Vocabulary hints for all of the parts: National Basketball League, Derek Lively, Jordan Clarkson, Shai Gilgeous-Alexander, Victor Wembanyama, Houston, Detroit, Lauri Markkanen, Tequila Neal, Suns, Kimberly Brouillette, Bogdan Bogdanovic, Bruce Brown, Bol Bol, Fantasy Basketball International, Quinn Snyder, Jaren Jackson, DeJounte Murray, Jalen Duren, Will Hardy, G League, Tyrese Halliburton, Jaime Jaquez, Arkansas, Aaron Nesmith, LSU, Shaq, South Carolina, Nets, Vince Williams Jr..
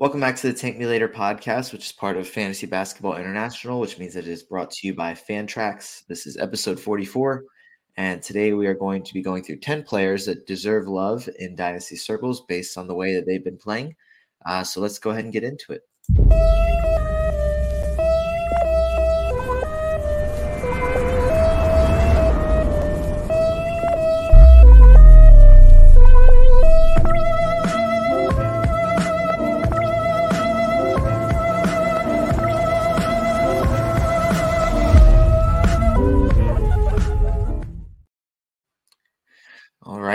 Welcome back to the Tank Me Later podcast, which is part of Fantasy Basketball International, which means that it is brought to you by Fantrax. This is episode 44, and today we are going to be going through 10 players that deserve love in Dynasty circles based on the way that they've been playing. So let's go ahead and get into it.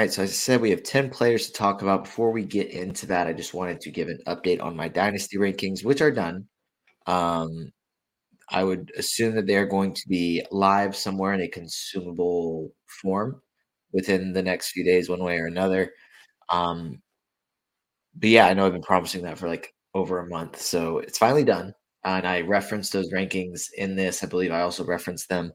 So as I said, we have 10 players to talk about. Before we get into that, I just wanted to give an update on my dynasty rankings, which are done. I would assume that they're going to be live somewhere in a consumable form within the next few days, one way or another. But yeah, I know I've been promising that for like over a month. So it's finally done. And I referenced those rankings in this. I believe I also referenced them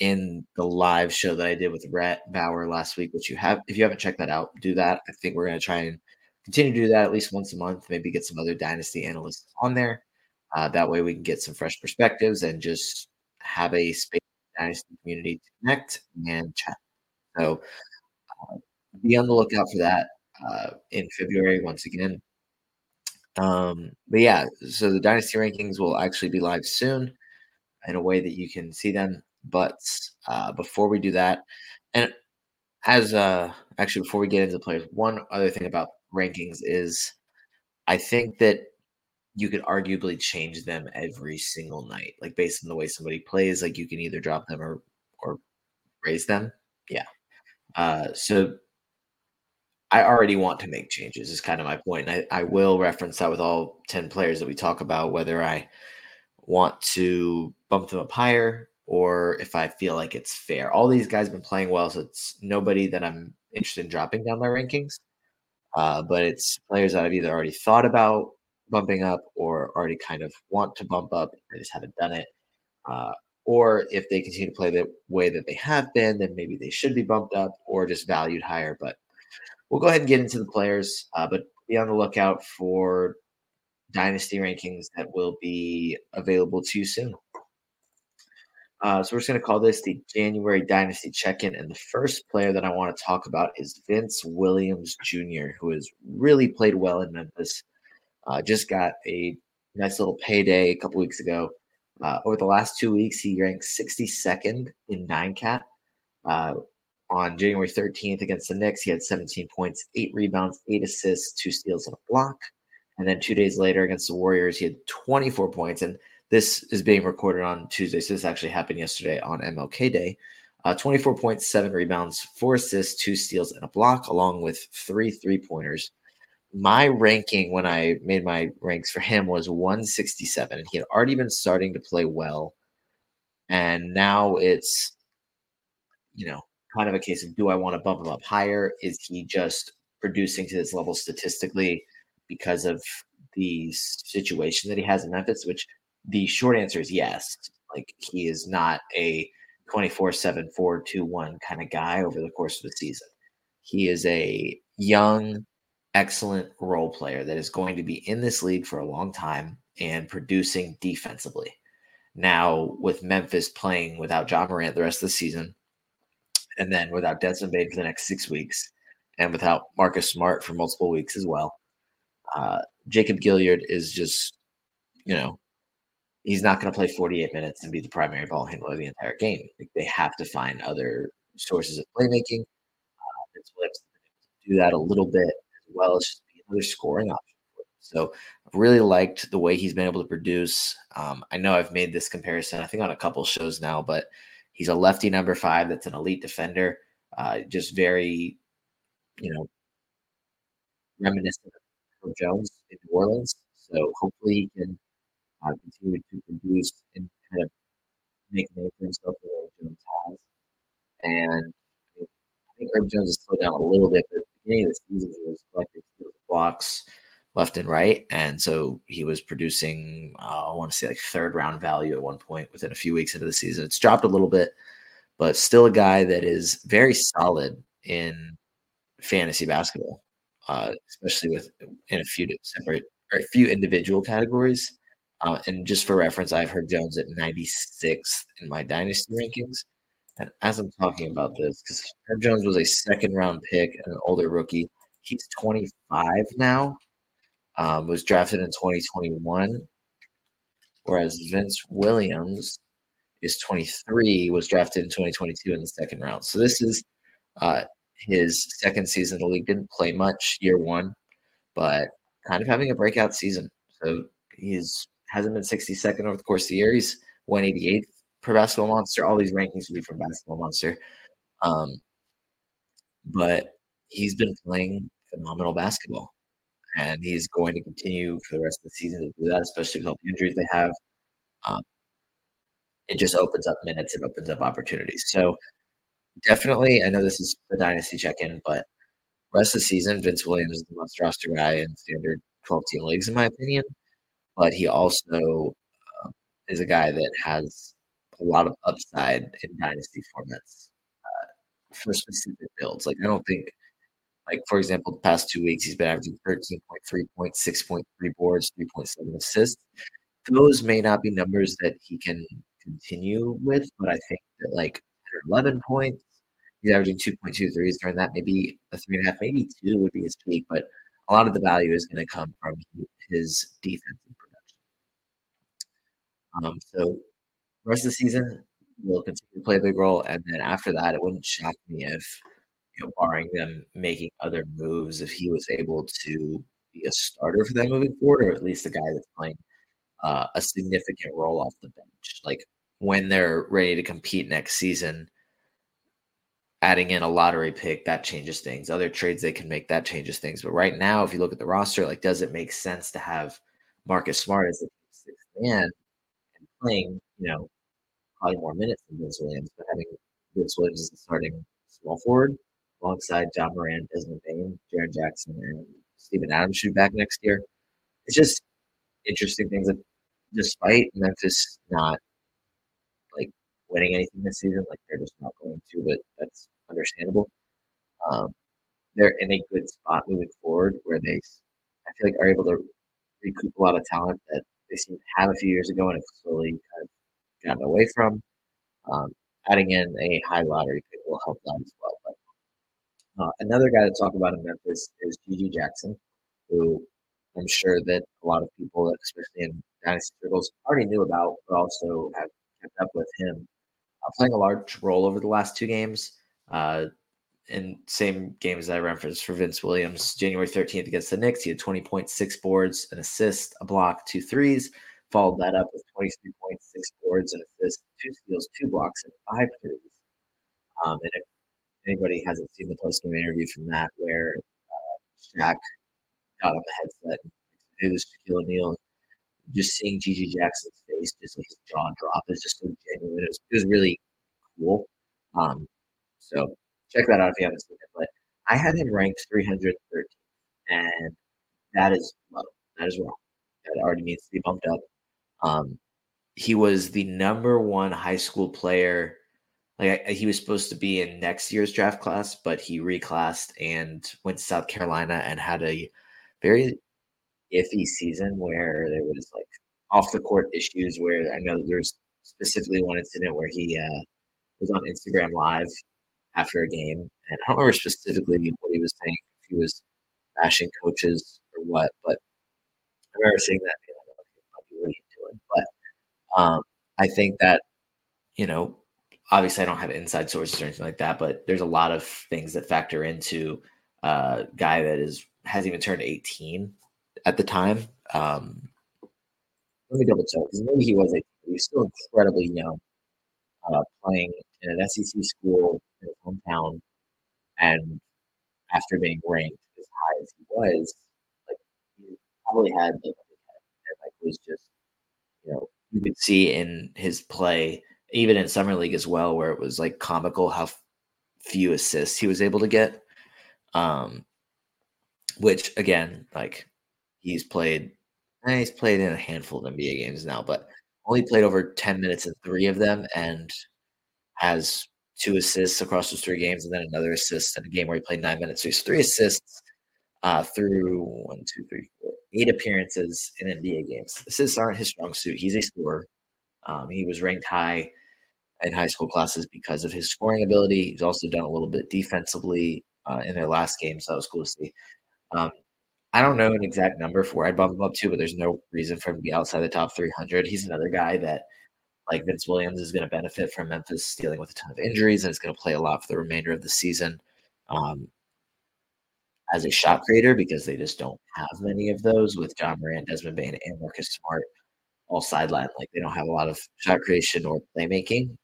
in the live show that I did with Rhett Bauer last week, which if you haven't checked that out, do that. I think we're going to try and continue to do that at least once a month, maybe get some other dynasty analysts on there. That way we can get some fresh perspectives and just have a space in the dynasty community to connect and chat. So be on the lookout for that in February once again. But yeah, so the dynasty rankings will actually be live soon in a way that you can see them. But before we do that, and as actually before we get into the players, one other thing about rankings is I think that you could arguably change them every single night, like based on the way somebody plays. Like you can either drop them or raise them. Yeah. So I already want to make changes is kind of my point. And I will reference that with all 10 players that we talk about, whether I want to bump them up higher or if I feel like it's fair. All these guys have been playing well, so it's nobody that I'm interested in dropping down my rankings. But it's players that I've either already thought about bumping up or already kind of want to bump up. I just haven't done it. Or if they continue to play the way that they have been, then maybe they should be bumped up or just valued higher. But we'll go ahead and get into the players. But be on the lookout for dynasty rankings that will be available to you soon. So we're just going to call this the January Dynasty Check-In. And the first player that I want to talk about is Vince Williams Jr., who has really played well in Memphis. Just got a nice little payday a couple weeks ago. Over the last 2 weeks, he ranked 62nd in 9-cat. On January 13th against the Knicks, he had 17 points, 8 rebounds, 8 assists, 2 steals, and a block. And then 2 days later against the Warriors, he had 24 points. And this is being recorded on Tuesday, so this actually happened yesterday on MLK Day. 24.7 rebounds, 4 assists, 2 steals, and a block, along with 3 three-pointers. My ranking when I made my ranks for him was 167, and he had already been starting to play well. And now it's, kind of a case of, do I want to bump him up higher? Is he just producing to this level statistically because of the situation that he has in Memphis, which – the short answer is yes. Like he is not a 24-7, 4-2-1 kind of guy over the course of the season. He is a young, excellent role player that is going to be in this league for a long time and producing defensively. Now with Memphis playing without John Morant the rest of the season and then without Desmond Bane for the next 6 weeks and without Marcus Smart for multiple weeks as well, Jacob Gilliard is just, he's not going to play 48 minutes and be the primary ball handler the entire game. Like they have to find other sources of playmaking. Vince Williams do that a little bit as well as just be another scoring option. So I've really liked the way he's been able to produce. I know I've made this comparison, I think, on a couple shows now, but he's a lefty number 5 that's an elite defender. Just very, reminiscent of Herb Jones in New Orleans. So hopefully he can continue to produce and kind of make a name for himself the way Jones has. And I think Herb Jones has slowed down a little bit, but at the beginning of the season, he was collecting blocks left and right. And so he was producing, I want to say, like third round value at one point within a few weeks into the season. It's dropped a little bit, but still a guy that is very solid in fantasy basketball, especially in a few separate or a few individual categories. And just for reference, I have Herb Jones at 96th in my dynasty rankings. And as I'm talking about this, because Herb Jones was a second-round pick and an older rookie, he's 25 now, was drafted in 2021, whereas Vince Williams is 23, was drafted in 2022 in the second round. So this is his second season in the league. Didn't play much year one, but kind of having a breakout season. So hasn't been 62nd over the course of the year. He's 188th per Basketball Monster. All these rankings will be from Basketball Monster. But he's been playing phenomenal basketball, and he's going to continue for the rest of the season to do that, especially with all the injuries they have. It just opens up minutes. It opens up opportunities. So definitely, I know this is the dynasty check-in, but rest of the season, Vince Williams is the most roster guy in standard 12-team leagues, in my opinion. But he also is a guy that has a lot of upside in dynasty formats for specific builds. Like, I don't think, like, for example, the past 2 weeks, he's been averaging 13.3 points, 6.3 boards, 3.7 assists. Those may not be numbers that he can continue with, but I think that, like, 11 points, he's averaging 2.2 threes during that. Maybe a 3.5, maybe 2 would be his peak, but a lot of the value is going to come from his defensive production. So the rest of the season, we'll continue to play a big role. And then after that, it wouldn't shock me if, you know, barring them making other moves, if he was able to be a starter for them moving forward, or at least a guy that's playing a significant role off the bench. Like, when they're ready to compete next season, adding in a lottery pick, that changes things. Other trades they can make, that changes things. But right now, if you look at the roster, like, does it make sense to have Marcus Smart as a sixth man and playing, you know, probably more minutes than Vince Williams, but having Vince Williams as the starting small forward alongside John Morant, Desmond Bane, Jaren Jackson, and Steven Adams should be back next year? It's just interesting things that, despite Memphis not winning anything this season, like, they're just not going to, but that's understandable. They're in a good spot moving forward where they, I feel like, are able to recoup a lot of talent that they seemed to have a few years ago and have slowly kind of gotten away from. Adding in a high lottery pick will help that as well. But another guy to talk about in Memphis is G.G. Jackson, who I'm sure that a lot of people, especially in dynasty circles, already knew about, but also have kept up with him. Playing a large role over the last 2 games, in same game as I referenced for Vince Williams. January 13th against the Knicks, he had 20.6 boards, an assist, a block, 2 threes, followed that up with 23.6 boards, an assist, 2 steals, 2 blocks, and 5 threes. And if anybody hasn't seen the post-game interview from that, where Shaq got on the headset, it was Tequila Neal. Just seeing G.G. Jackson's face, just his jaw drop, is just so genuine. It was really cool. So check that out if you haven't seen it. But I had him ranked 313, and that is low. That is wrong. That already needs to be bumped up. He was the number 1 high school player. Like, he was supposed to be in next year's draft class, but he reclassed and went to South Carolina and had a very iffy season where there was, like, off the court issues, where I know there's specifically one incident where he was on Instagram Live after a game, and I don't remember specifically what he was saying, if he was bashing coaches or what, but I remember seeing that being like, okay, what are you doing? But I think that, you know, obviously I don't have inside sources or anything like that, but there's a lot of things that factor into a guy that hasn't even turned 18 at the time. Let me double check, because maybe he was 18. He was still incredibly young, playing in an SEC school in his hometown, and after being ranked as high as he was, like, he probably had was just, you know, you could see in his play, even in summer league as well, where it was like comical how few assists he was able to get, which again, like, he's played in a handful of NBA games now, but only played over 10 minutes in 3 of them, and has 2 assists across those 3 games, and then another assist in a game where he played 9 minutes. So he's 3 assists through 8 appearances in NBA games. Assists aren't his strong suit. He's a scorer. He was ranked high in high school classes because of his scoring ability. He's also done a little bit defensively in their last game, so that was cool to see. I don't know an exact number for where I'd bump him up to, but there's no reason for him to be outside the top 300. He's another guy that, like Vince Williams, is going to benefit from Memphis dealing with a ton of injuries and is going to play a lot for the remainder of the season as a shot creator, because they just don't have many of those with John Morant, Desmond Bane, and Marcus Smart all sidelined. Like, they don't have a lot of shot creation or playmaking.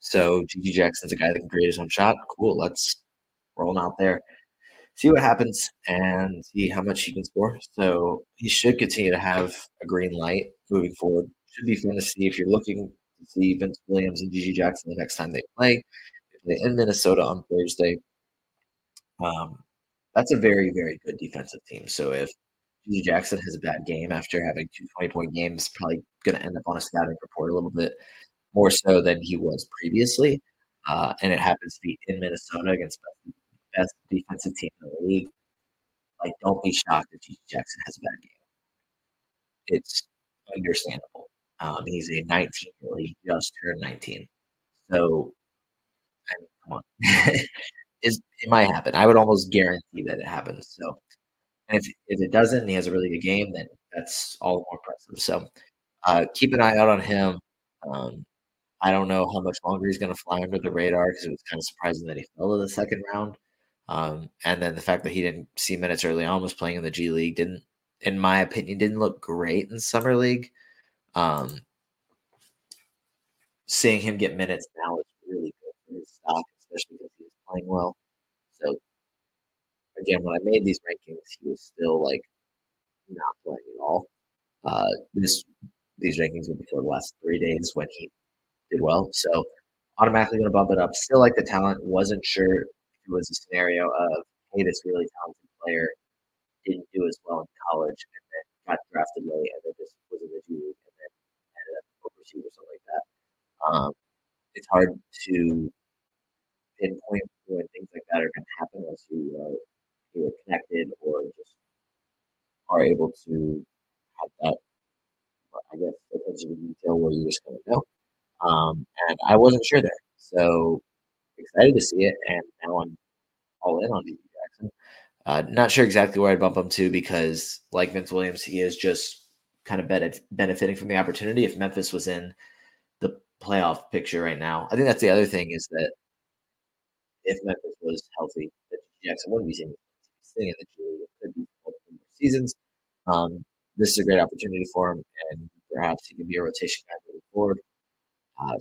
So G.G. Jackson's a guy that can create his own shot. Cool, let's roll out there, see what happens, and see how much he can score. So he should continue to have a green light moving forward. Should be fun to see. If you're looking to see Vince Williams and G.G. Jackson the next time they play, in Minnesota on Thursday. That's a very, very good defensive team. So if G.G. Jackson has a bad game after having 2 20-point games, probably going to end up on a scouting report a little bit more so than he was previously. And it happens to be in Minnesota against the best defensive team in the league. Like, don't be shocked if G.G. Jackson has a bad game. It's understandable. He's a 19-year-old. He just turned 19. So, I mean, come on. It might happen. I would almost guarantee that it happens. So, and if it doesn't and he has a really good game, then that's all the more impressive. So, keep an eye out on him. I don't know how much longer he's going to fly under the radar, because it was kind of surprising that he fell to the second round. And then the fact that he didn't see minutes early on, was playing in the G League, in my opinion, didn't look great in Summer League. Seeing him get minutes now is really good for his stock, especially because he was playing well. So, again, when I made these rankings, he was still, like, not playing at all. These rankings were before the last 3 days when he did well. So, automatically going to bump it up. Still like the talent. Wasn't sure if it was a scenario of, hey, this really talented player didn't do as well in college and then got drafted late and then just was in the G League and then ended up overseas or something like that. It's hard to pinpoint when things like that are going to happen unless you are connected or just are able to have that, I guess, attention to detail where you just kind of know. And I wasn't sure there. So excited to see it, and now I'm all in on G.G. Jackson. Not sure exactly where I'd bump him to, because, like Vince Williams, he is just kind of benefiting from the opportunity. If Memphis was in the playoff picture right now, I think that's the other thing, is that if Memphis was healthy, that Jackson wouldn't be sitting in the G League. It could be multiple more seasons. This is a great opportunity for him, and perhaps he could be a rotation guy moving forward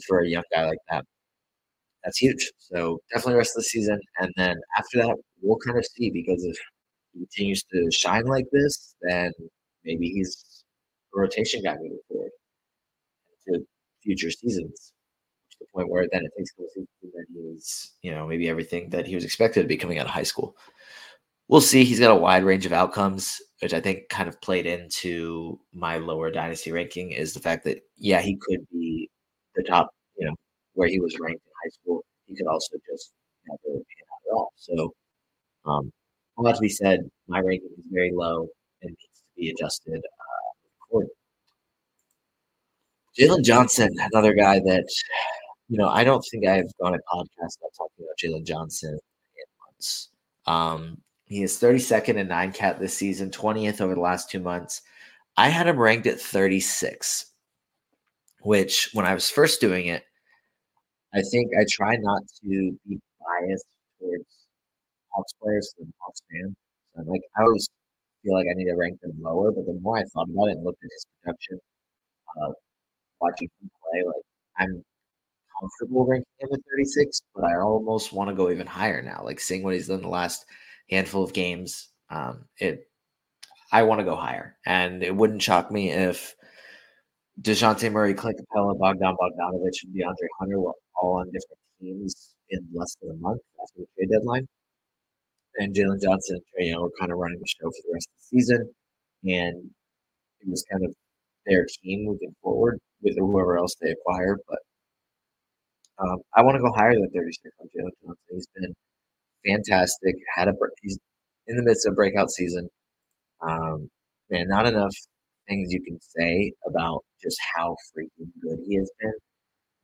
for a young guy like that. That's huge. So definitely the rest of the season. And then after that, we'll kind of see, because if he continues to shine like this, then maybe he's a rotation guy moving forward into future seasons, to the point where then it takes a season that he's, maybe everything that he was expected to be coming out of high school. We'll see. He's got a wide range of outcomes, which I think kind of played into my lower dynasty ranking, is the fact that, yeah, he could be the top, where he was ranked in high school. He could also just never pan out at all. So, a lot to be said. My ranking is very low and needs to be adjusted accordingly. Jalen Johnson, another guy that, I don't think I've gone a podcast about talking about Jalen Johnson in months. He is 32nd in 9-cat this season, 20th over the last 2 months. I had him ranked at 36, which, when I was first doing it, I think I try not to be biased towards Hawks players and Hawks fan. So, like, I always feel like I need to rank them lower, but the more I thought about it and looked at his production, watching him play, like, I'm comfortable ranking him at 36, but I almost want to go even higher now. Like, seeing what he's done the last handful of games, I want to go higher, and it wouldn't shock me if DeJounte Murray, Clay Capella, Bogdan Bogdanovic, and DeAndre Hunter were all on different teams in less than a month after the trade deadline. And Jalen Johnson and Trae Young were kind of running the show for the rest of the season. And it was kind of their team moving forward with whoever else they acquire. But I want to go higher than 36 on Jalen Johnson. He's been fantastic. He's in the midst of breakout season. Man, not enough things you can say about just how freaking good he has been.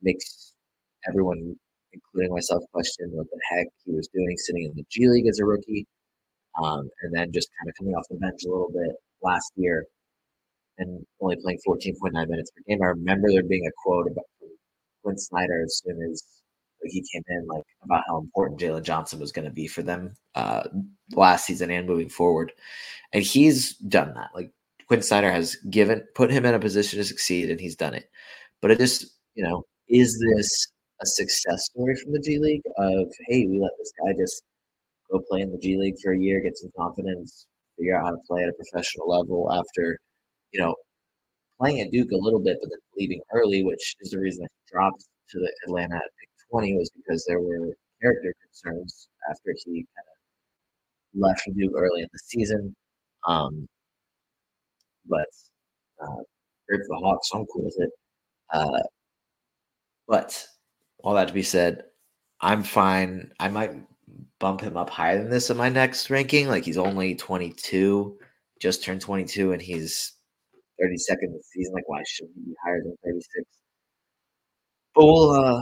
Makes everyone, including myself, question what the heck he was doing sitting in the G League as a rookie. And then just kind of coming off the bench a little bit last year and only playing 14.9 minutes per game. I remember there being a quote about Quinn Snyder as soon as he came in, like about how important Jalen Johnson was going to be for them last season and moving forward. And he's done that. Like Quinn Snyder has put him in a position to succeed, and he's done it. But it just, is this a success story from the G League of, hey, we let this guy just go play in the G League for a year, get some confidence, figure out how to play at a professional level after, playing at Duke a little bit, but then leaving early, which is the reason I dropped to the Atlanta at pick 20 was because there were character concerns after he kind of left Duke early in the season. But great for the Hawks, so I'm cool with it. But all that to be said, I'm fine. I might bump him up higher than this in my next ranking. Like he's only 22, just turned 22, and he's 32nd this season. Like why shouldn't he be higher than 36? But we'll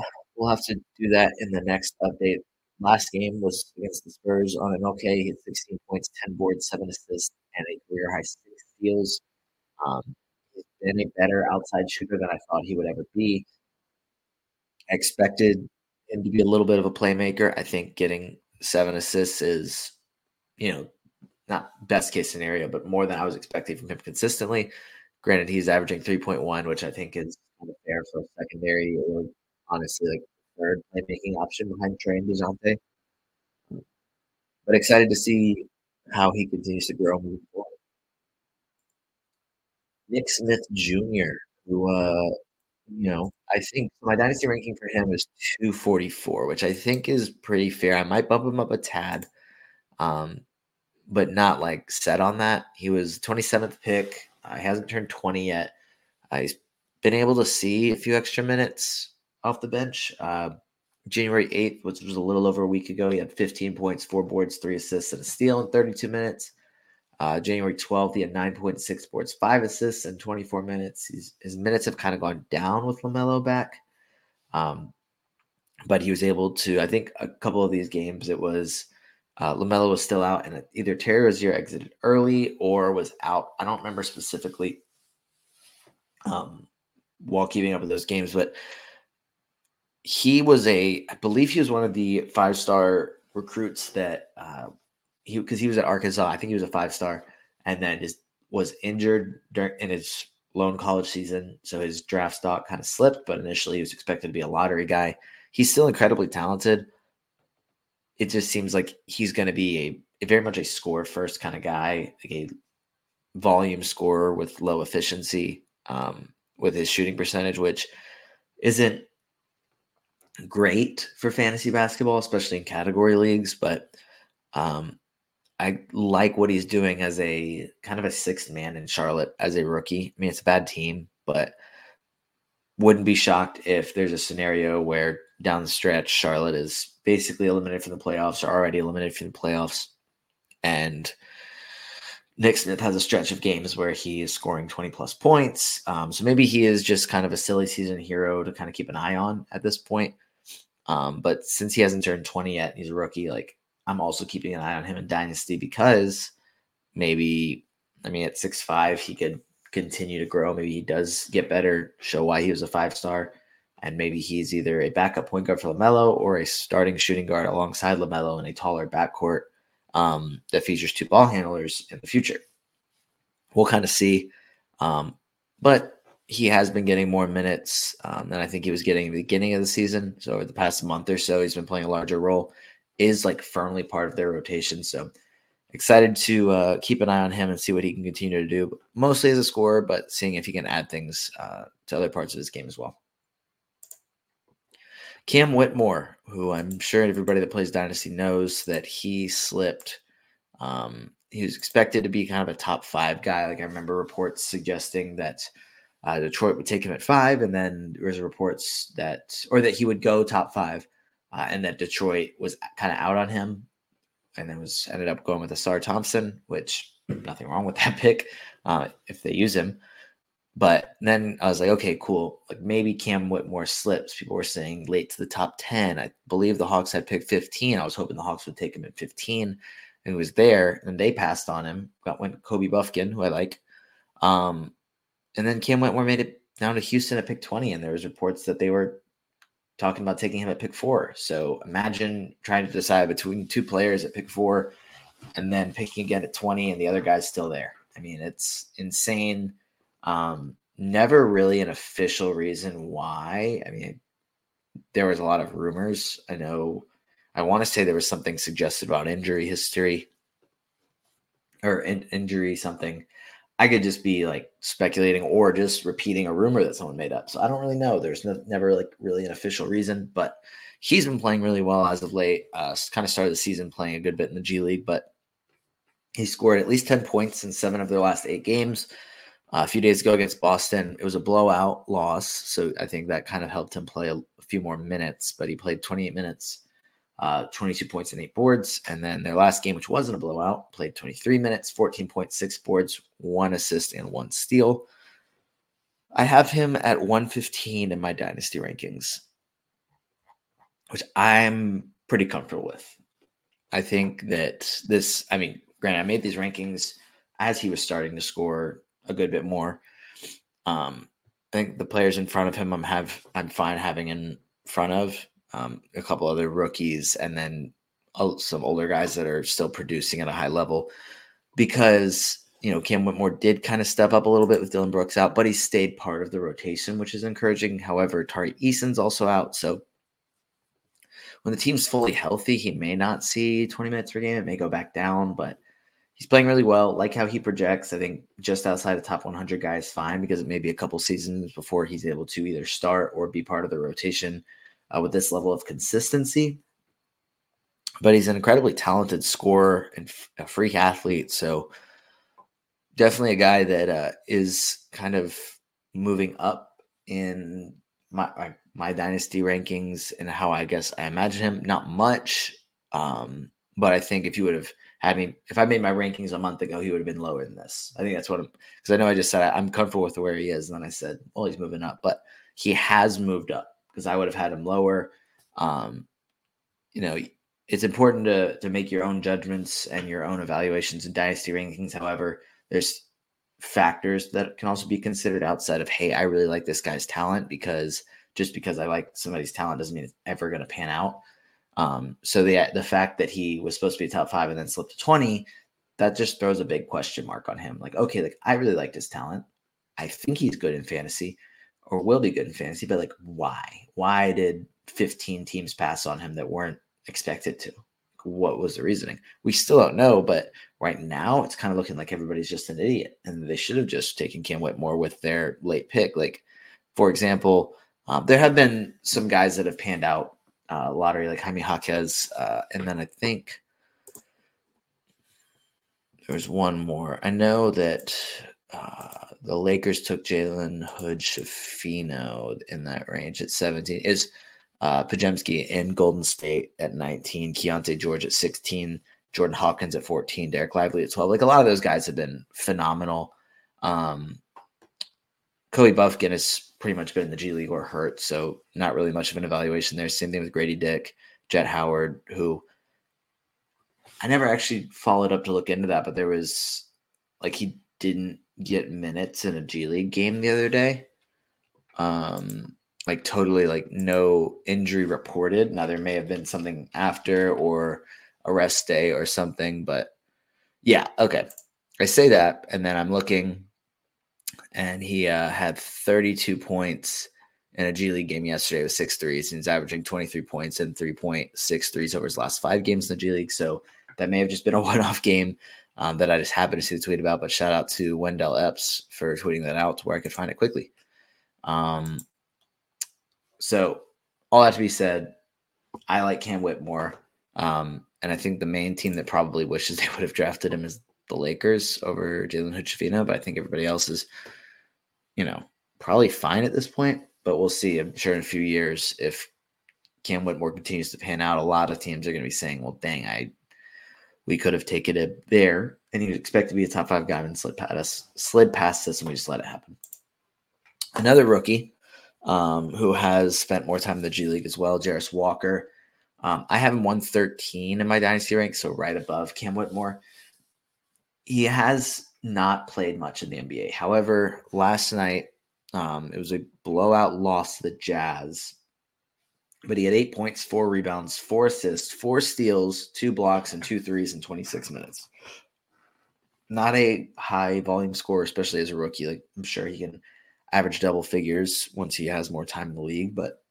have to do that in the next update. Last game was against the Spurs on MLK. He had 16 points, 10 boards, 7 assists, and a career-high 6 steals. He's been a better outside shooter than I thought he would ever be. I expected him to be a little bit of a playmaker. I think getting 7 assists is, not best-case scenario, but more than I was expecting from him consistently. Granted, he's averaging 3.1, which I think is kind of fair for a secondary or honestly like third playmaking option behind Trey and DeJounte. But excited to see how he continues to grow moving forward. Nick Smith Jr., who, I think my dynasty ranking for him is 244, which I think is pretty fair. I might bump him up a tad, but not like set on that. He was 27th pick. He hasn't turned 20 yet. He's been able to see a few extra minutes off the bench. January 8th, which was a little over a week ago, he had 15 points, 4 boards, 3 assists, and a steal in 32 minutes. January 12th, he had 9.6 boards, 5 assists, and 24 minutes. His minutes have kind of gone down with LaMelo back. But he was able to, I think a couple of these games, it was LaMelo was still out, and either Terry Rozier exited early or was out. I don't remember specifically while keeping up with those games, but he was I believe he was one of the 5-star recruits that because he was at Arkansas. I think he was a 5-star and then was injured in his lone college season. So his draft stock kind of slipped, but initially he was expected to be a lottery guy. He's still incredibly talented. It just seems like he's going to be a very much a score first kind of guy, like a volume scorer with low efficiency with his shooting percentage, which isn't great for fantasy basketball, especially in category leagues, but I like what he's doing as a kind of a sixth man in Charlotte as a rookie. I mean, it's a bad team, but wouldn't be shocked if there's a scenario where down the stretch, Charlotte is basically eliminated from the playoffs or already eliminated from the playoffs. And Nick Smith has a stretch of games where he is scoring 20-plus points. So maybe he is just kind of a silly season hero to kind of keep an eye on at this point. But since he hasn't turned 20 yet, he's a rookie, like I'm also keeping an eye on him in Dynasty because maybe, at 6'5", he could continue to grow. Maybe he does get better, show why he was a 5-star, and maybe he's either a backup point guard for LaMelo or a starting shooting guard alongside LaMelo in a taller backcourt that features 2 ball handlers in the future. We'll kind of see. But he has been getting more minutes than I think he was getting at the beginning of the season. So over the past month or so, he's been playing a larger role, is like firmly part of their rotation. So excited to keep an eye on him and see what he can continue to do, mostly as a scorer, but seeing if he can add things to other parts of his game as well. Cam Whitmore, who I'm sure everybody that plays Dynasty knows that he slipped. He was expected to be kind of a top 5 guy. Like I remember reports suggesting that Detroit would take him at 5, and then there was reports that he would go top 5. And that Detroit was kind of out on him. and then was ended up going with Asar Thompson, which nothing wrong with that pick if they use him. But then I was like, okay, cool. Like maybe Cam Whitmore slips. People were saying late to the top 10. I believe the Hawks had picked 15. I was hoping the Hawks would take him at 15, and he was there. And they passed on him. Went Kobe Bufkin, who I like. And then Cam Whitmore made it down to Houston at pick 20, and there was reports that they were talking about taking him at pick 4. So imagine trying to decide between two players at pick 4 and then picking again at 20 and the other guy's still there. I mean, it's insane. Never really an official reason why. I mean, there was a lot of rumors. I know, I want to say there was something suggested about injury history or injury something. I could just be like speculating or just repeating a rumor that someone made up. So I don't really know. There's never like really an official reason, but he's been playing really well as of late. Kind of started the season playing a good bit in the G League, but he scored at least 10 points in 7 of their last 8 games. A few days ago against Boston, it was a blowout loss. So I think that kind of helped him play a few more minutes, but he played 28 minutes, 22 points and 8 boards. And then their last game, which wasn't a blowout, played 23 minutes, 14.6 boards, 1 assist and 1 steal. I have him at 115 in my dynasty rankings, which I'm pretty comfortable with. I think that this, I mean, granted, I made these rankings as he was starting to score a good bit more. I think the players in front of him, I'm fine having in front of a couple other rookies and then some older guys that are still producing at a high level, because, you know, Cam Whitmore did kind of step up a little bit with Dylan Brooks out, but he stayed part of the rotation, which is encouraging. However, Tari Eason's also out. So when the team's fully healthy, he may not see 20 minutes per game. It may go back down, but he's playing really well. Like how he projects, I think just outside the top 100 guy is fine, because it may be a couple seasons before he's able to either start or be part of the rotation with this level of consistency. But he's an incredibly talented scorer and a freak athlete. So definitely a guy that is kind of moving up in my dynasty rankings and how I guess I imagine him. Not much, but I think if you would have had me, if I made my rankings a month ago, he would have been lower than this. I think that's what I'm, because I know I just said I'm comfortable with where he is. And then I said, well, he's moving up, but he has moved up, because I would have had him lower. You know, it's important to make your own judgments and your own evaluations and dynasty rankings. However, there's factors that can also be considered outside of, hey, I really like this guy's talent, because just because I like somebody's talent doesn't mean it's ever going to pan out. So the fact that he was supposed to be top 5 and then slipped to 20, that just throws a big question mark on him. Like, okay, like I really liked his talent. I think he's good in fantasy or will be good in fantasy, but like, why? Why did 15 teams pass on him that weren't expected to? What was the reasoning? We still don't know, but right now it's kind of looking like everybody's just an idiot, and they should have just taken Cam Whitmore with their late pick. Like, for example, there have been some guys that have panned out lottery, like Jaime Jaquez. And then I think there's one more. I know that the Lakers took Jalen Hood-Schifino in that range at 17. Is Pajemski in Golden State at 19, Keontae George at 16, Jordan Hawkins at 14, Derek Lively at 12. Like a lot of those guys have been phenomenal. Kobe Bufkin has pretty much been in the G League or hurt, so not really much of an evaluation there. Same thing with Grady Dick, Jet Howard, who I never actually followed up to look into that, but there was like he didn't get minutes in a G League game the other day. Like totally like no injury reported. Now there may have been something after or a rest day or something, but yeah, okay. I say that and then I'm looking, and he had 32 points in a G League game yesterday with 6 threes. And he's averaging 23 points and 3.6 threes over his last 5 games in the G League. So that may have just been a one-off game that I just happened to see the tweet about. But shout out to Wendell Epps for tweeting that out to where I could find it quickly. So all that to be said, I like Cam Whitmore. And I think the main team that probably wishes they would have drafted him is the Lakers over Jalen Hood-Schifino. But I think everybody else is, you know, probably fine at this point, but we'll see. I'm sure in a few years, if Cam Whitmore continues to pan out, a lot of teams are going to be saying, well, dang, I we could have taken it there, and he was expected to be a top five guy and slid past us, and we just let it happen. Another rookie who has spent more time in the G League as well, Jarace Walker. I have him 113 in my dynasty rank, so right above Cam Whitmore. He has not played much in the NBA. However, last night it was a blowout loss to the Jazz, but he had 8 points, 4 rebounds, 4 assists, 4 steals, 2 blocks, and 2 threes in 26 minutes. Not a high volume scorer, especially as a rookie. Like, I'm sure he can average double figures once he has more time in the league, but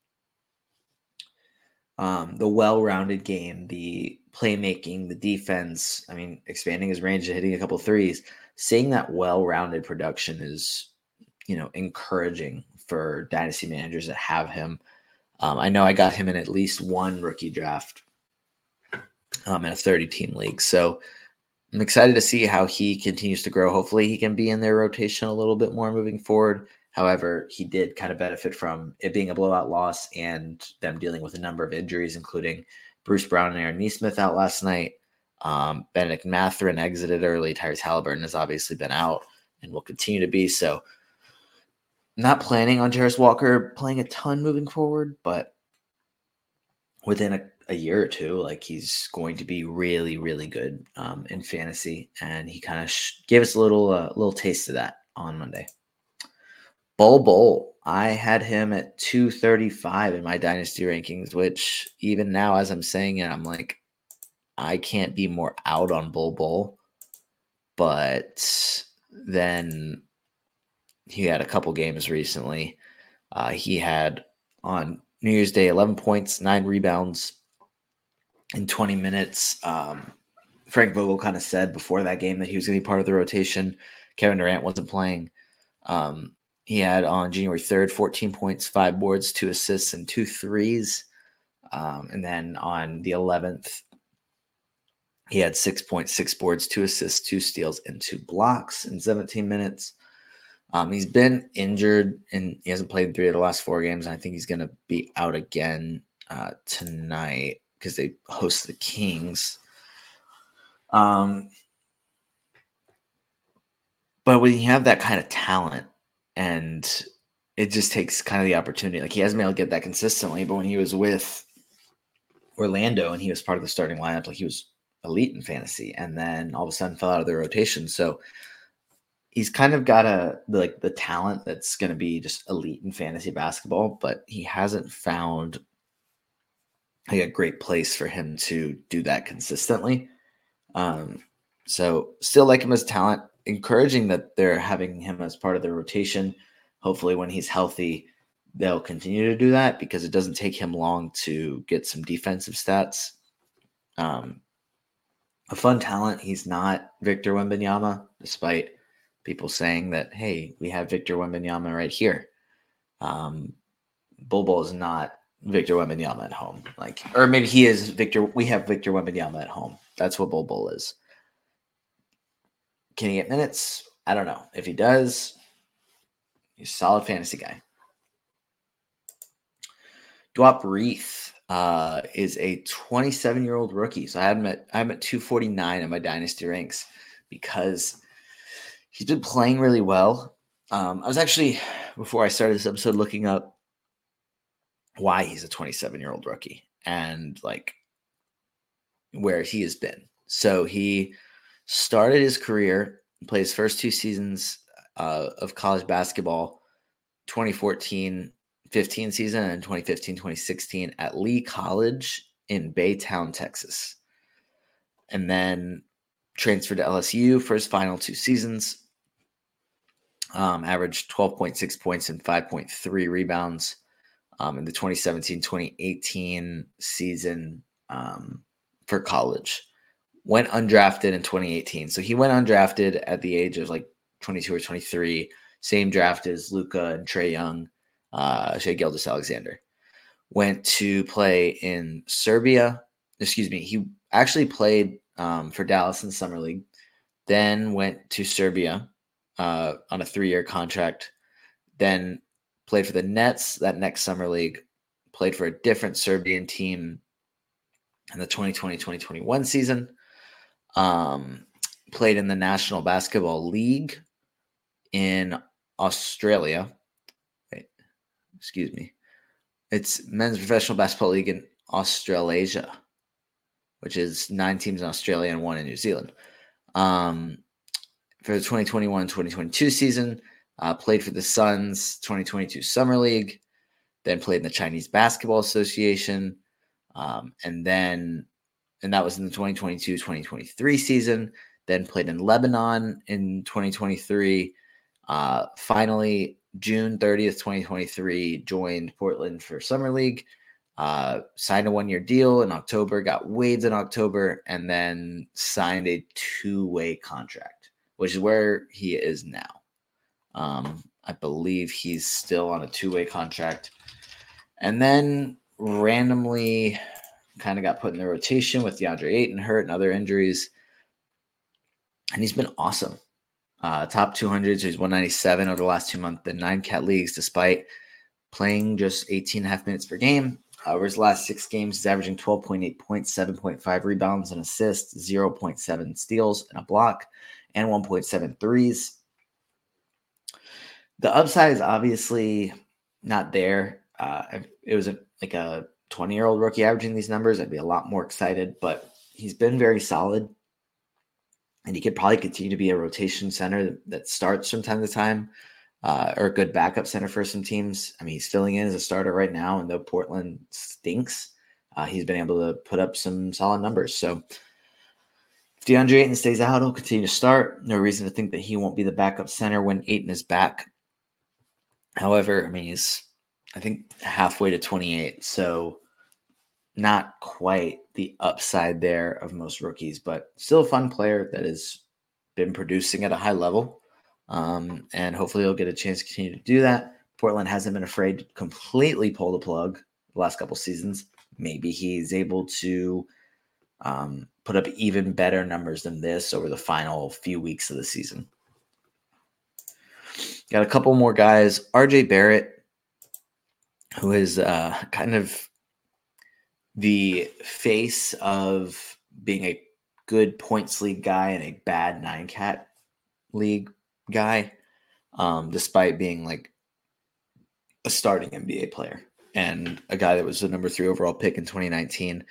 the well-rounded game, the playmaking, the defense, I mean, expanding his range and hitting a couple of threes, seeing that well-rounded production is, you know, encouraging for dynasty managers that have him. I know I got him in at least one rookie draft in a 30-team league. So I'm excited to see how he continues to grow. Hopefully he can be in their rotation a little bit more moving forward. However, he did kind of benefit from it being a blowout loss and them dealing with a number of injuries, including Bruce Brown and Aaron Nesmith out last night. Benedict Mathurin exited early. Tyrese Halliburton has obviously been out and will continue to be. So not planning on Jarace Walker playing a ton moving forward, but within a year or two, like, he's going to be really, really good in fantasy. And he kind of gave us a little taste of that on Monday. Bol Bol, I had him at 235 in my dynasty rankings, which even now as I'm saying it, I'm like, I can't be more out on Bol Bol. But then he had a couple games recently. He had on New Year's Day 11 points, 9 rebounds in 20 minutes. Frank Vogel kind of said before that game that he was going to be part of the rotation. Kevin Durant wasn't playing. He had on January 3rd, 14 points, 5 boards, 2 assists, and 2 threes. And then on the 11th, he had 6 points, 6 boards, 2 assists, 2 steals, and 2 blocks in 17 minutes. He's been injured, and he hasn't played in 3 of the last 4 games. And I think he's going to be out again tonight because they host the Kings. But when you have that kind of talent, and it just takes kind of the opportunity. Like, he hasn't been able to get that consistently, but when he was with Orlando and he was part of the starting lineup, like, he was elite in fantasy, and then all of a sudden fell out of the rotation. So he's kind of got the talent that's going to be just elite in fantasy basketball, but he hasn't found like a great place for him to do that consistently. So still like him as talent. Encouraging that they're having him as part of the rotation. Hopefully when he's healthy, they'll continue to do that because it doesn't take him long to get some defensive stats. A fun talent. He's not Victor Wembanyama, despite people saying that, hey, we have Victor Wembanyama right here. Bol Bol is not Victor Wembanyama at home. Like, or maybe he is Victor. We have Victor Wembanyama at home. That's what Bol Bol is. Can he get minutes? I don't know. If he does, he's a solid fantasy guy. Dwop Reith is a 27-year-old rookie. So I'm at 249 in my dynasty ranks because he's been playing really well. I was actually, before I started this episode, looking up why he's a 27-year-old rookie and like where he has been. So he started his career, played his first 2 seasons of college basketball, 2014-15 season and 2015-2016 at Lee College in Baytown, Texas. And then transferred to LSU for his final 2 seasons. Averaged 12.6 points and 5.3 rebounds in the 2017-2018 season for college. Went undrafted in 2018. So he went undrafted at the age of like 22 or 23. Same draft as Luka and Trae Young, Shai Gilgeous-Alexander. Went to play in Serbia. Excuse me. He actually played for Dallas in the Summer League. Then went to Serbia on a 3-year contract. Then played for the Nets that next Summer League. Played for a different Serbian team in the 2020-2021 season. Played in the National Basketball League in Australia. It's Men's Professional Basketball League in Australasia, which is 9 teams in Australia and 1 in New Zealand. For the 2021-2022 season, played for the Suns 2022 Summer League, then played in the Chinese Basketball Association, and that was in the 2022-2023 season, then played in Lebanon in 2023. Finally, June 30th, 2023, joined Portland for Summer League, signed a one-year deal in October, got waived in October, and then signed a two-way contract, which is where he is now. I believe he's still on a two-way contract. And then randomly kind of got put in the rotation with DeAndre Ayton hurt and other injuries. And he's been awesome. Top 200, so he's 197 over the last 2 months in 9 cat leagues, despite playing just 18.5 minutes per game. Over his last 6 games, he's averaging 12.8 points, 7.5 rebounds and assists, 0.7 steals and a block, and 1.7 threes. The upside is obviously not there. It was a 20-year-old rookie averaging these numbers, I'd be a lot more excited, but he's been very solid, and he could probably continue to be a rotation center that starts from time to time, or a good backup center for some teams. I mean, he's filling in as a starter right now, and though Portland stinks, he's been able to put up some solid numbers. So if DeAndre Ayton stays out, he'll continue to start. No reason to think that he won't be the backup center when Ayton is back. However, I mean, he's, I think, halfway to 28, so not quite the upside there of most rookies, but still a fun player that has been producing at a high level, and hopefully he'll get a chance to continue to do that. Portland hasn't been afraid to completely pull the plug the last couple seasons. Maybe he's able to put up even better numbers than this over the final few weeks of the season. Got a couple more guys. RJ Barrett, who is kind of the face of being a good points league guy and a bad 9-cat league guy, despite being like a starting NBA player and a guy that was the number 3 overall pick in 2019.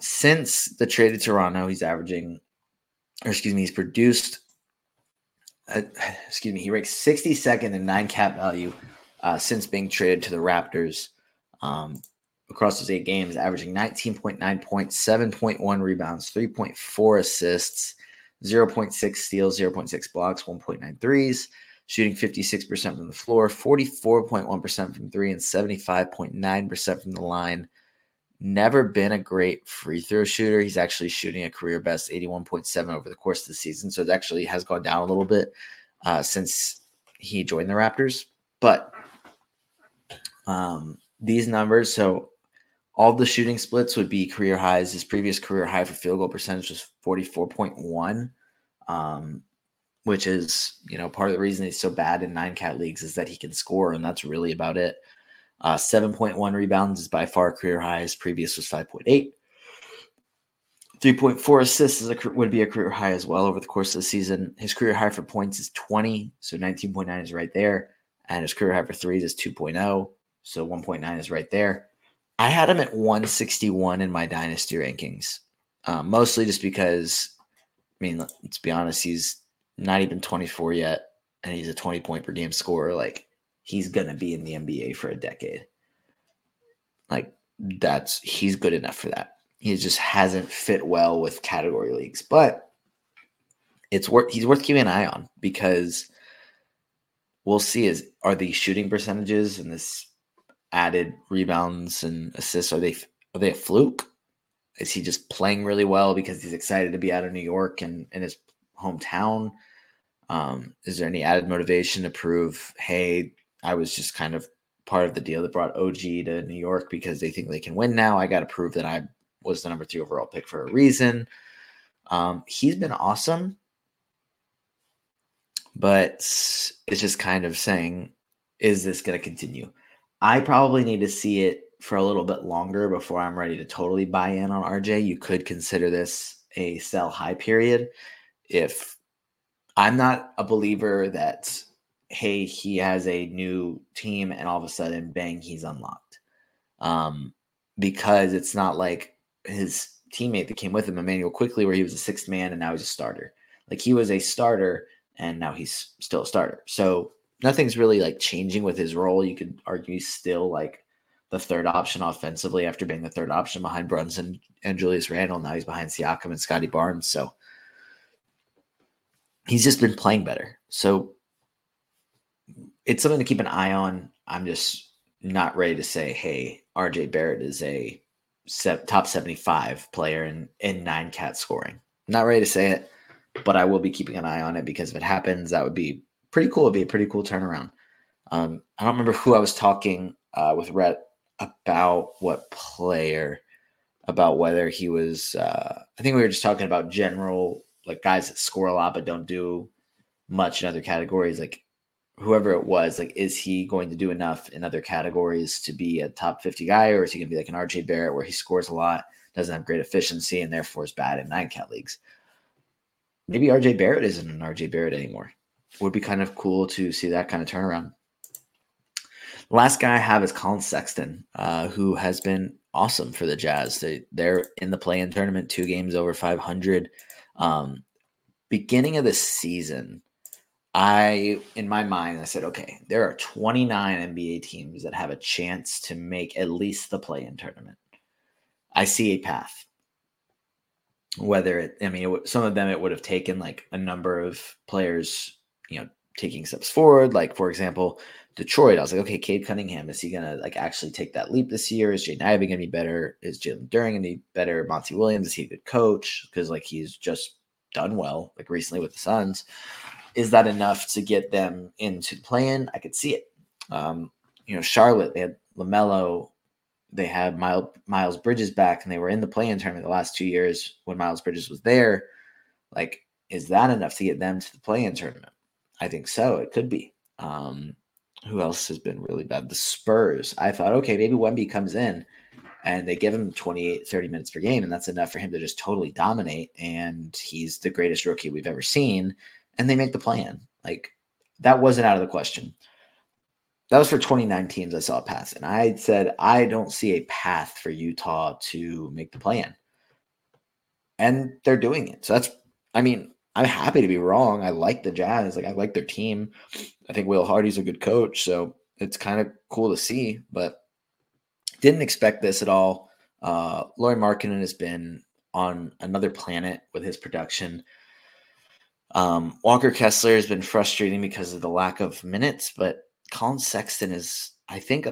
Since the trade to Toronto, he ranks 62nd in 9-cap value since being traded to the Raptors. Across those 8 games, averaging 19.9 points, 7.1 rebounds, 3.4 assists, 0.6 steals, 0.6 blocks, 1.9 threes, shooting 56% from the floor, 44.1% from three, and 75.9% from the line. Never been a great free throw shooter. He's actually shooting a career best 81.7 over the course of the season, so it actually has gone down a little bit since he joined the Raptors. But these numbers, so all the shooting splits would be career highs. His previous career high for field goal percentage was 44.1, which is, part of the reason he's so bad in 9-cat leagues is that he can score, and that's really about it. 7.1 rebounds is by far career high. His previous was 5.8. 3.4 assists would be a career high as well over the course of the season. His career high for points is 20, so 19.9 is right there. And his career high for threes is 2.0. So 1.9 is right there. I had him at 161 in my dynasty rankings, mostly just because, let's be honest, he's not even 24 yet, and he's a 20-point per game scorer. He's going to be in the NBA for a decade. He's good enough for that. He just hasn't fit well with category leagues. But he's worth keeping an eye on, because we'll see are the shooting percentages and this added rebounds and assists, are they a fluke? Is he just playing really well because he's excited to be out of New York and in his hometown? Is there any added motivation to prove, hey, I was just kind of part of the deal that brought OG to New York because they think they can win now. I got to prove that I was the number 3 overall pick for a reason. He's been awesome. But it's just kind of saying, is this going to continue? I probably need to see it for a little bit longer before I'm ready to totally buy in on RJ. You could consider this a sell high period. If I'm not a believer that, hey, he has a new team and all of a sudden, bang, he's unlocked. Because it's not like his teammate that came with him, Emmanuel Quickly, where he was a sixth man and now he's a starter. Like, he was a starter and now he's still a starter. So nothing's really like changing with his role. You could argue he's still like the third option offensively after being the third option behind Brunson and Julius Randle. Now he's behind Siakam and Scotty Barnes. So he's just been playing better. So it's something to keep an eye on. I'm just not ready to say, hey, RJ Barrett is a top 75 player in nine cat scoring. I'm not ready to say it, but I will be keeping an eye on it, because if it happens, that would be pretty cool. It'd be a pretty cool turnaround. I don't remember who I was talking with Rhett about what player, about whether he was, I think we were just talking about general, like guys that score a lot but don't do much in other categories. Like whoever it was, like, is he going to do enough in other categories to be a top 50 guy, or is he going to be like an RJ Barrett where he scores a lot, doesn't have great efficiency, and therefore is bad in nine cat leagues? Maybe RJ Barrett isn't an RJ Barrett anymore. Would be kind of cool to see that kind of turnaround. The last guy I have is Colin Sexton, who has been awesome for the Jazz. They're in the play-in tournament, 2 games over 500. Beginning of the season, in my mind, I said, okay, there are 29 NBA teams that have a chance to make at least the play-in tournament. I see a path. Some of them it would have taken like a number of players, you know, taking steps forward. Like, for example, Detroit, I was like, okay, Cade Cunningham, is he going to like actually take that leap this year? Is Jaden Ivey going to be better? Is Jalen Duren going to be better? Monty Williams, is he a good coach? Because like he's just done well, like recently with the Suns. Is that enough to get them into the play-in? I could see it. Charlotte, they had LaMelo. They had Miles Bridges back, and they were in the play-in tournament the last 2 years when Miles Bridges was there. Like, is that enough to get them to the play-in tournament? I think so. It could be. Who else has been really bad? The Spurs. I thought, okay, maybe Wemby comes in and they give him 28, 30 minutes per game, and that's enough for him to just totally dominate. And he's the greatest rookie we've ever seen. And they make the play-in. Like, that wasn't out of the question. That was for 29 teams I saw a pass. And I said, I don't see a path for Utah to make the play-in. And they're doing it. So I'm happy to be wrong. I like the Jazz. Like, I like their team. I think Will Hardy's a good coach. So it's kind of cool to see, but didn't expect this at all. Lauri Markkanen has been on another planet with his production. Walker Kessler has been frustrating because of the lack of minutes, but Colin Sexton is, I think,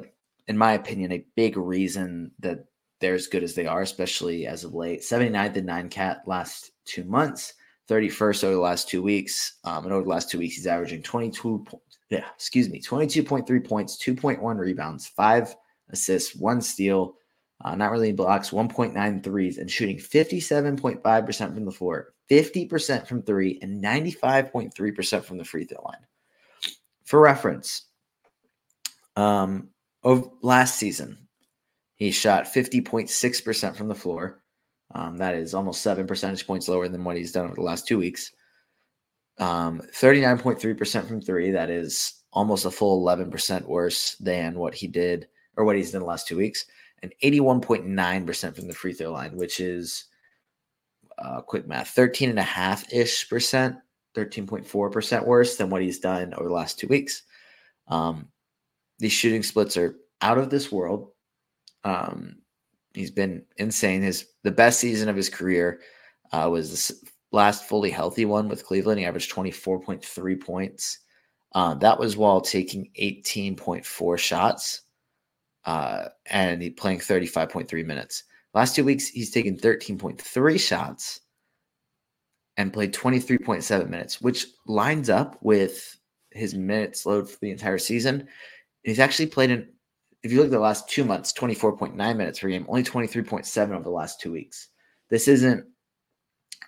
in my opinion, a big reason that they're as good as they are, especially as of late. 79th in 9-cat last 2 months, 31st over the last 2 weeks. And over the last 2 weeks, he's averaging 22.3 points, 2.1 rebounds, 5 assists, 1 steal, not really blocks, 1.9 threes, and shooting 57.5% from the floor, 50% from three, and 95.3% from the free throw line. For reference, last season, he shot 50.6% from the floor. That is almost 7 percentage points lower than what he's done over the last 2 weeks. 39.3% from three. That is almost a full 11% worse than what he did or what he's done the last 2 weeks. And 81.9% from the free throw line, which is quick math, 13.5%, 13.4% worse than what he's done over the last 2 weeks. These shooting splits are out of this world. He's been insane. The best season of his career was this last fully healthy one with Cleveland. He averaged 24.3 points. That was while taking 18.4 shots and he playing 35.3 minutes. Last 2 weeks, he's taken 13.3 shots and played 23.7 minutes, which lines up with his minutes load for the entire season. He's actually played if you look at the last 2 months, 24.9 minutes per game, only 23.7 over the last 2 weeks. This isn't,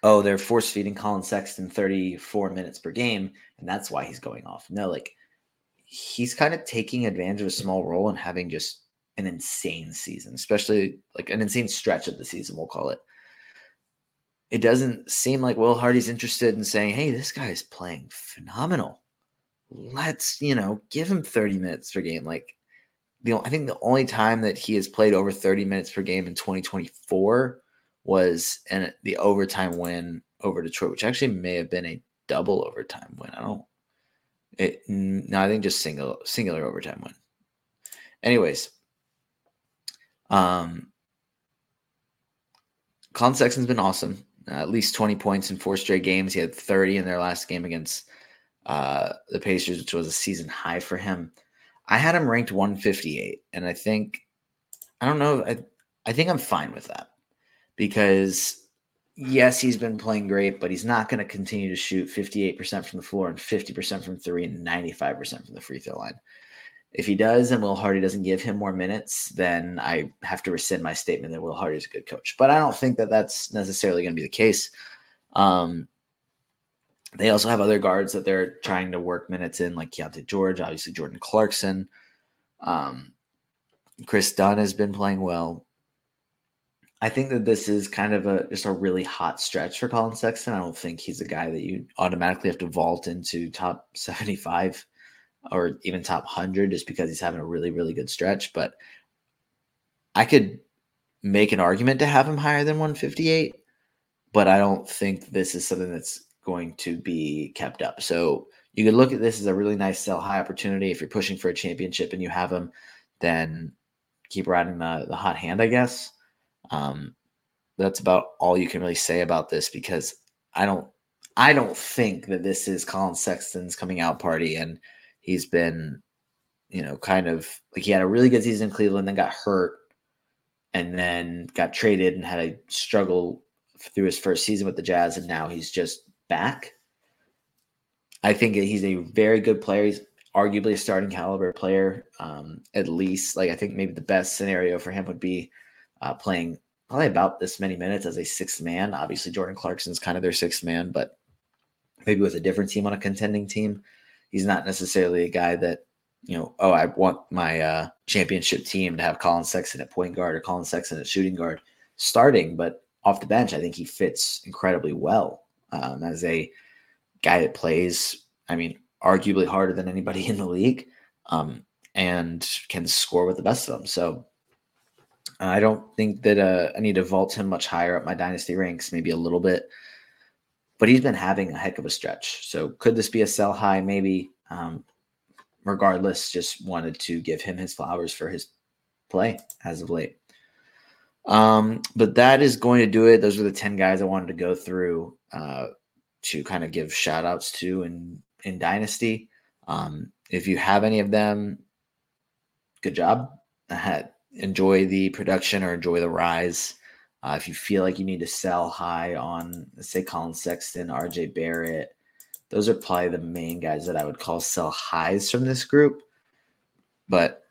oh, they're force feeding Colin Sexton 34 minutes per game, and that's why he's going off. No, like, he's kind of taking advantage of a small role and having just an insane season, especially like an insane stretch of the season, we'll call it. It doesn't seem like Will Hardy's interested in saying, hey, this guy is playing phenomenal. Let's, you know, give him 30 minutes per game. Like, I think the only time that he has played over 30 minutes per game in 2024 was in the overtime win over Detroit, which actually may have been a double overtime win. I think just singular overtime win. Anyways, Colin Sexton's been awesome. At least 20 points in four straight games. He had 30 in their last game against the Pacers, which was a season high for him. I had him ranked 158, and I think I'm fine with that because, yes, he's been playing great, but he's not going to continue to shoot 58% from the floor and 50% from three and 95% from the free throw line. If he does and Will Hardy doesn't give him more minutes, then I have to rescind my statement that Will Hardy is a good coach. But I don't think that that's necessarily going to be the case. They also have other guards that they're trying to work minutes in, like Keontae George, obviously Jordan Clarkson. Chris Dunn has been playing well. I think that this is kind of just a really hot stretch for Colin Sexton. I don't think he's a guy that you automatically have to vault into top 75 or even top 100 just because he's having a really, really good stretch. But I could make an argument to have him higher than 158, but I don't think this is something that's going to be kept up. So you could look at this as a really nice sell high opportunity. If you're pushing for a championship and you have him, then keep riding the hot hand, I guess. That's about all you can really say about this because I don't think that this is Colin Sexton's coming out party. And he's been, kind of like he had a really good season in Cleveland, then got hurt and then got traded and had a struggle through his first season with the Jazz. And now he's just back. I think he's a very good player. He's arguably a starting caliber player. At least I think maybe the best scenario for him would be playing probably about this many minutes as a sixth man. Obviously Jordan Clarkson's kind of their sixth man, but maybe with a different team on a contending team. He's not necessarily a guy that, I want my championship team to have Colin Sexton at point guard or Colin Sexton at shooting guard starting, but off the bench, I think he fits incredibly well as a guy that plays, arguably harder than anybody in the league and can score with the best of them. So I don't think that I need to vault him much higher up my dynasty ranks, maybe a little bit. But he's been having a heck of a stretch. So could this be a sell high? Maybe. Regardless, just wanted to give him his flowers for his play as of late. But that is going to do it. Those are the 10 guys I wanted to go through to kind of give shout outs to in Dynasty. If you have any of them, good job. Enjoy the production or enjoy the rise. If you feel like you need to sell high on, let's say, Colin Sexton, RJ Barrett, those are probably the main guys that I would call sell highs from this group. But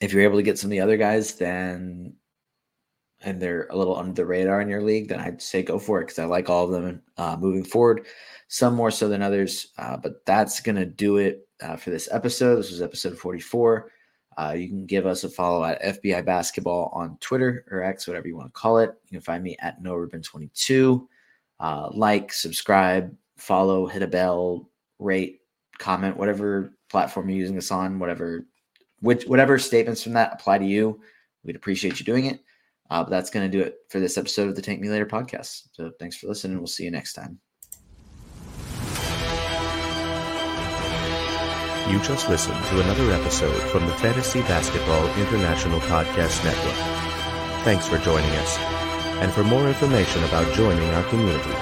if you're able to get some of the other guys, then and they're a little under the radar in your league, then I'd say go for it because I like all of them moving forward, some more so than others. But that's going to do it for this episode. This was episode 44. You can give us a follow at FBI Basketball on Twitter or X, whatever you want to call it. You can find me at NoRubin22. Like, subscribe, follow, hit a bell, rate, comment, whatever platform you're using us on, whatever statements from that apply to you. We'd appreciate you doing it. But that's going to do it for this episode of the Tank Me Later podcast. So thanks for listening. We'll see you next time. You just listened to another episode from the Fantasy Basketball International Podcast Network. Thanks for joining us. And for more information about joining our community,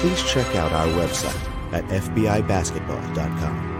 please check out our website at fbibasketball.com.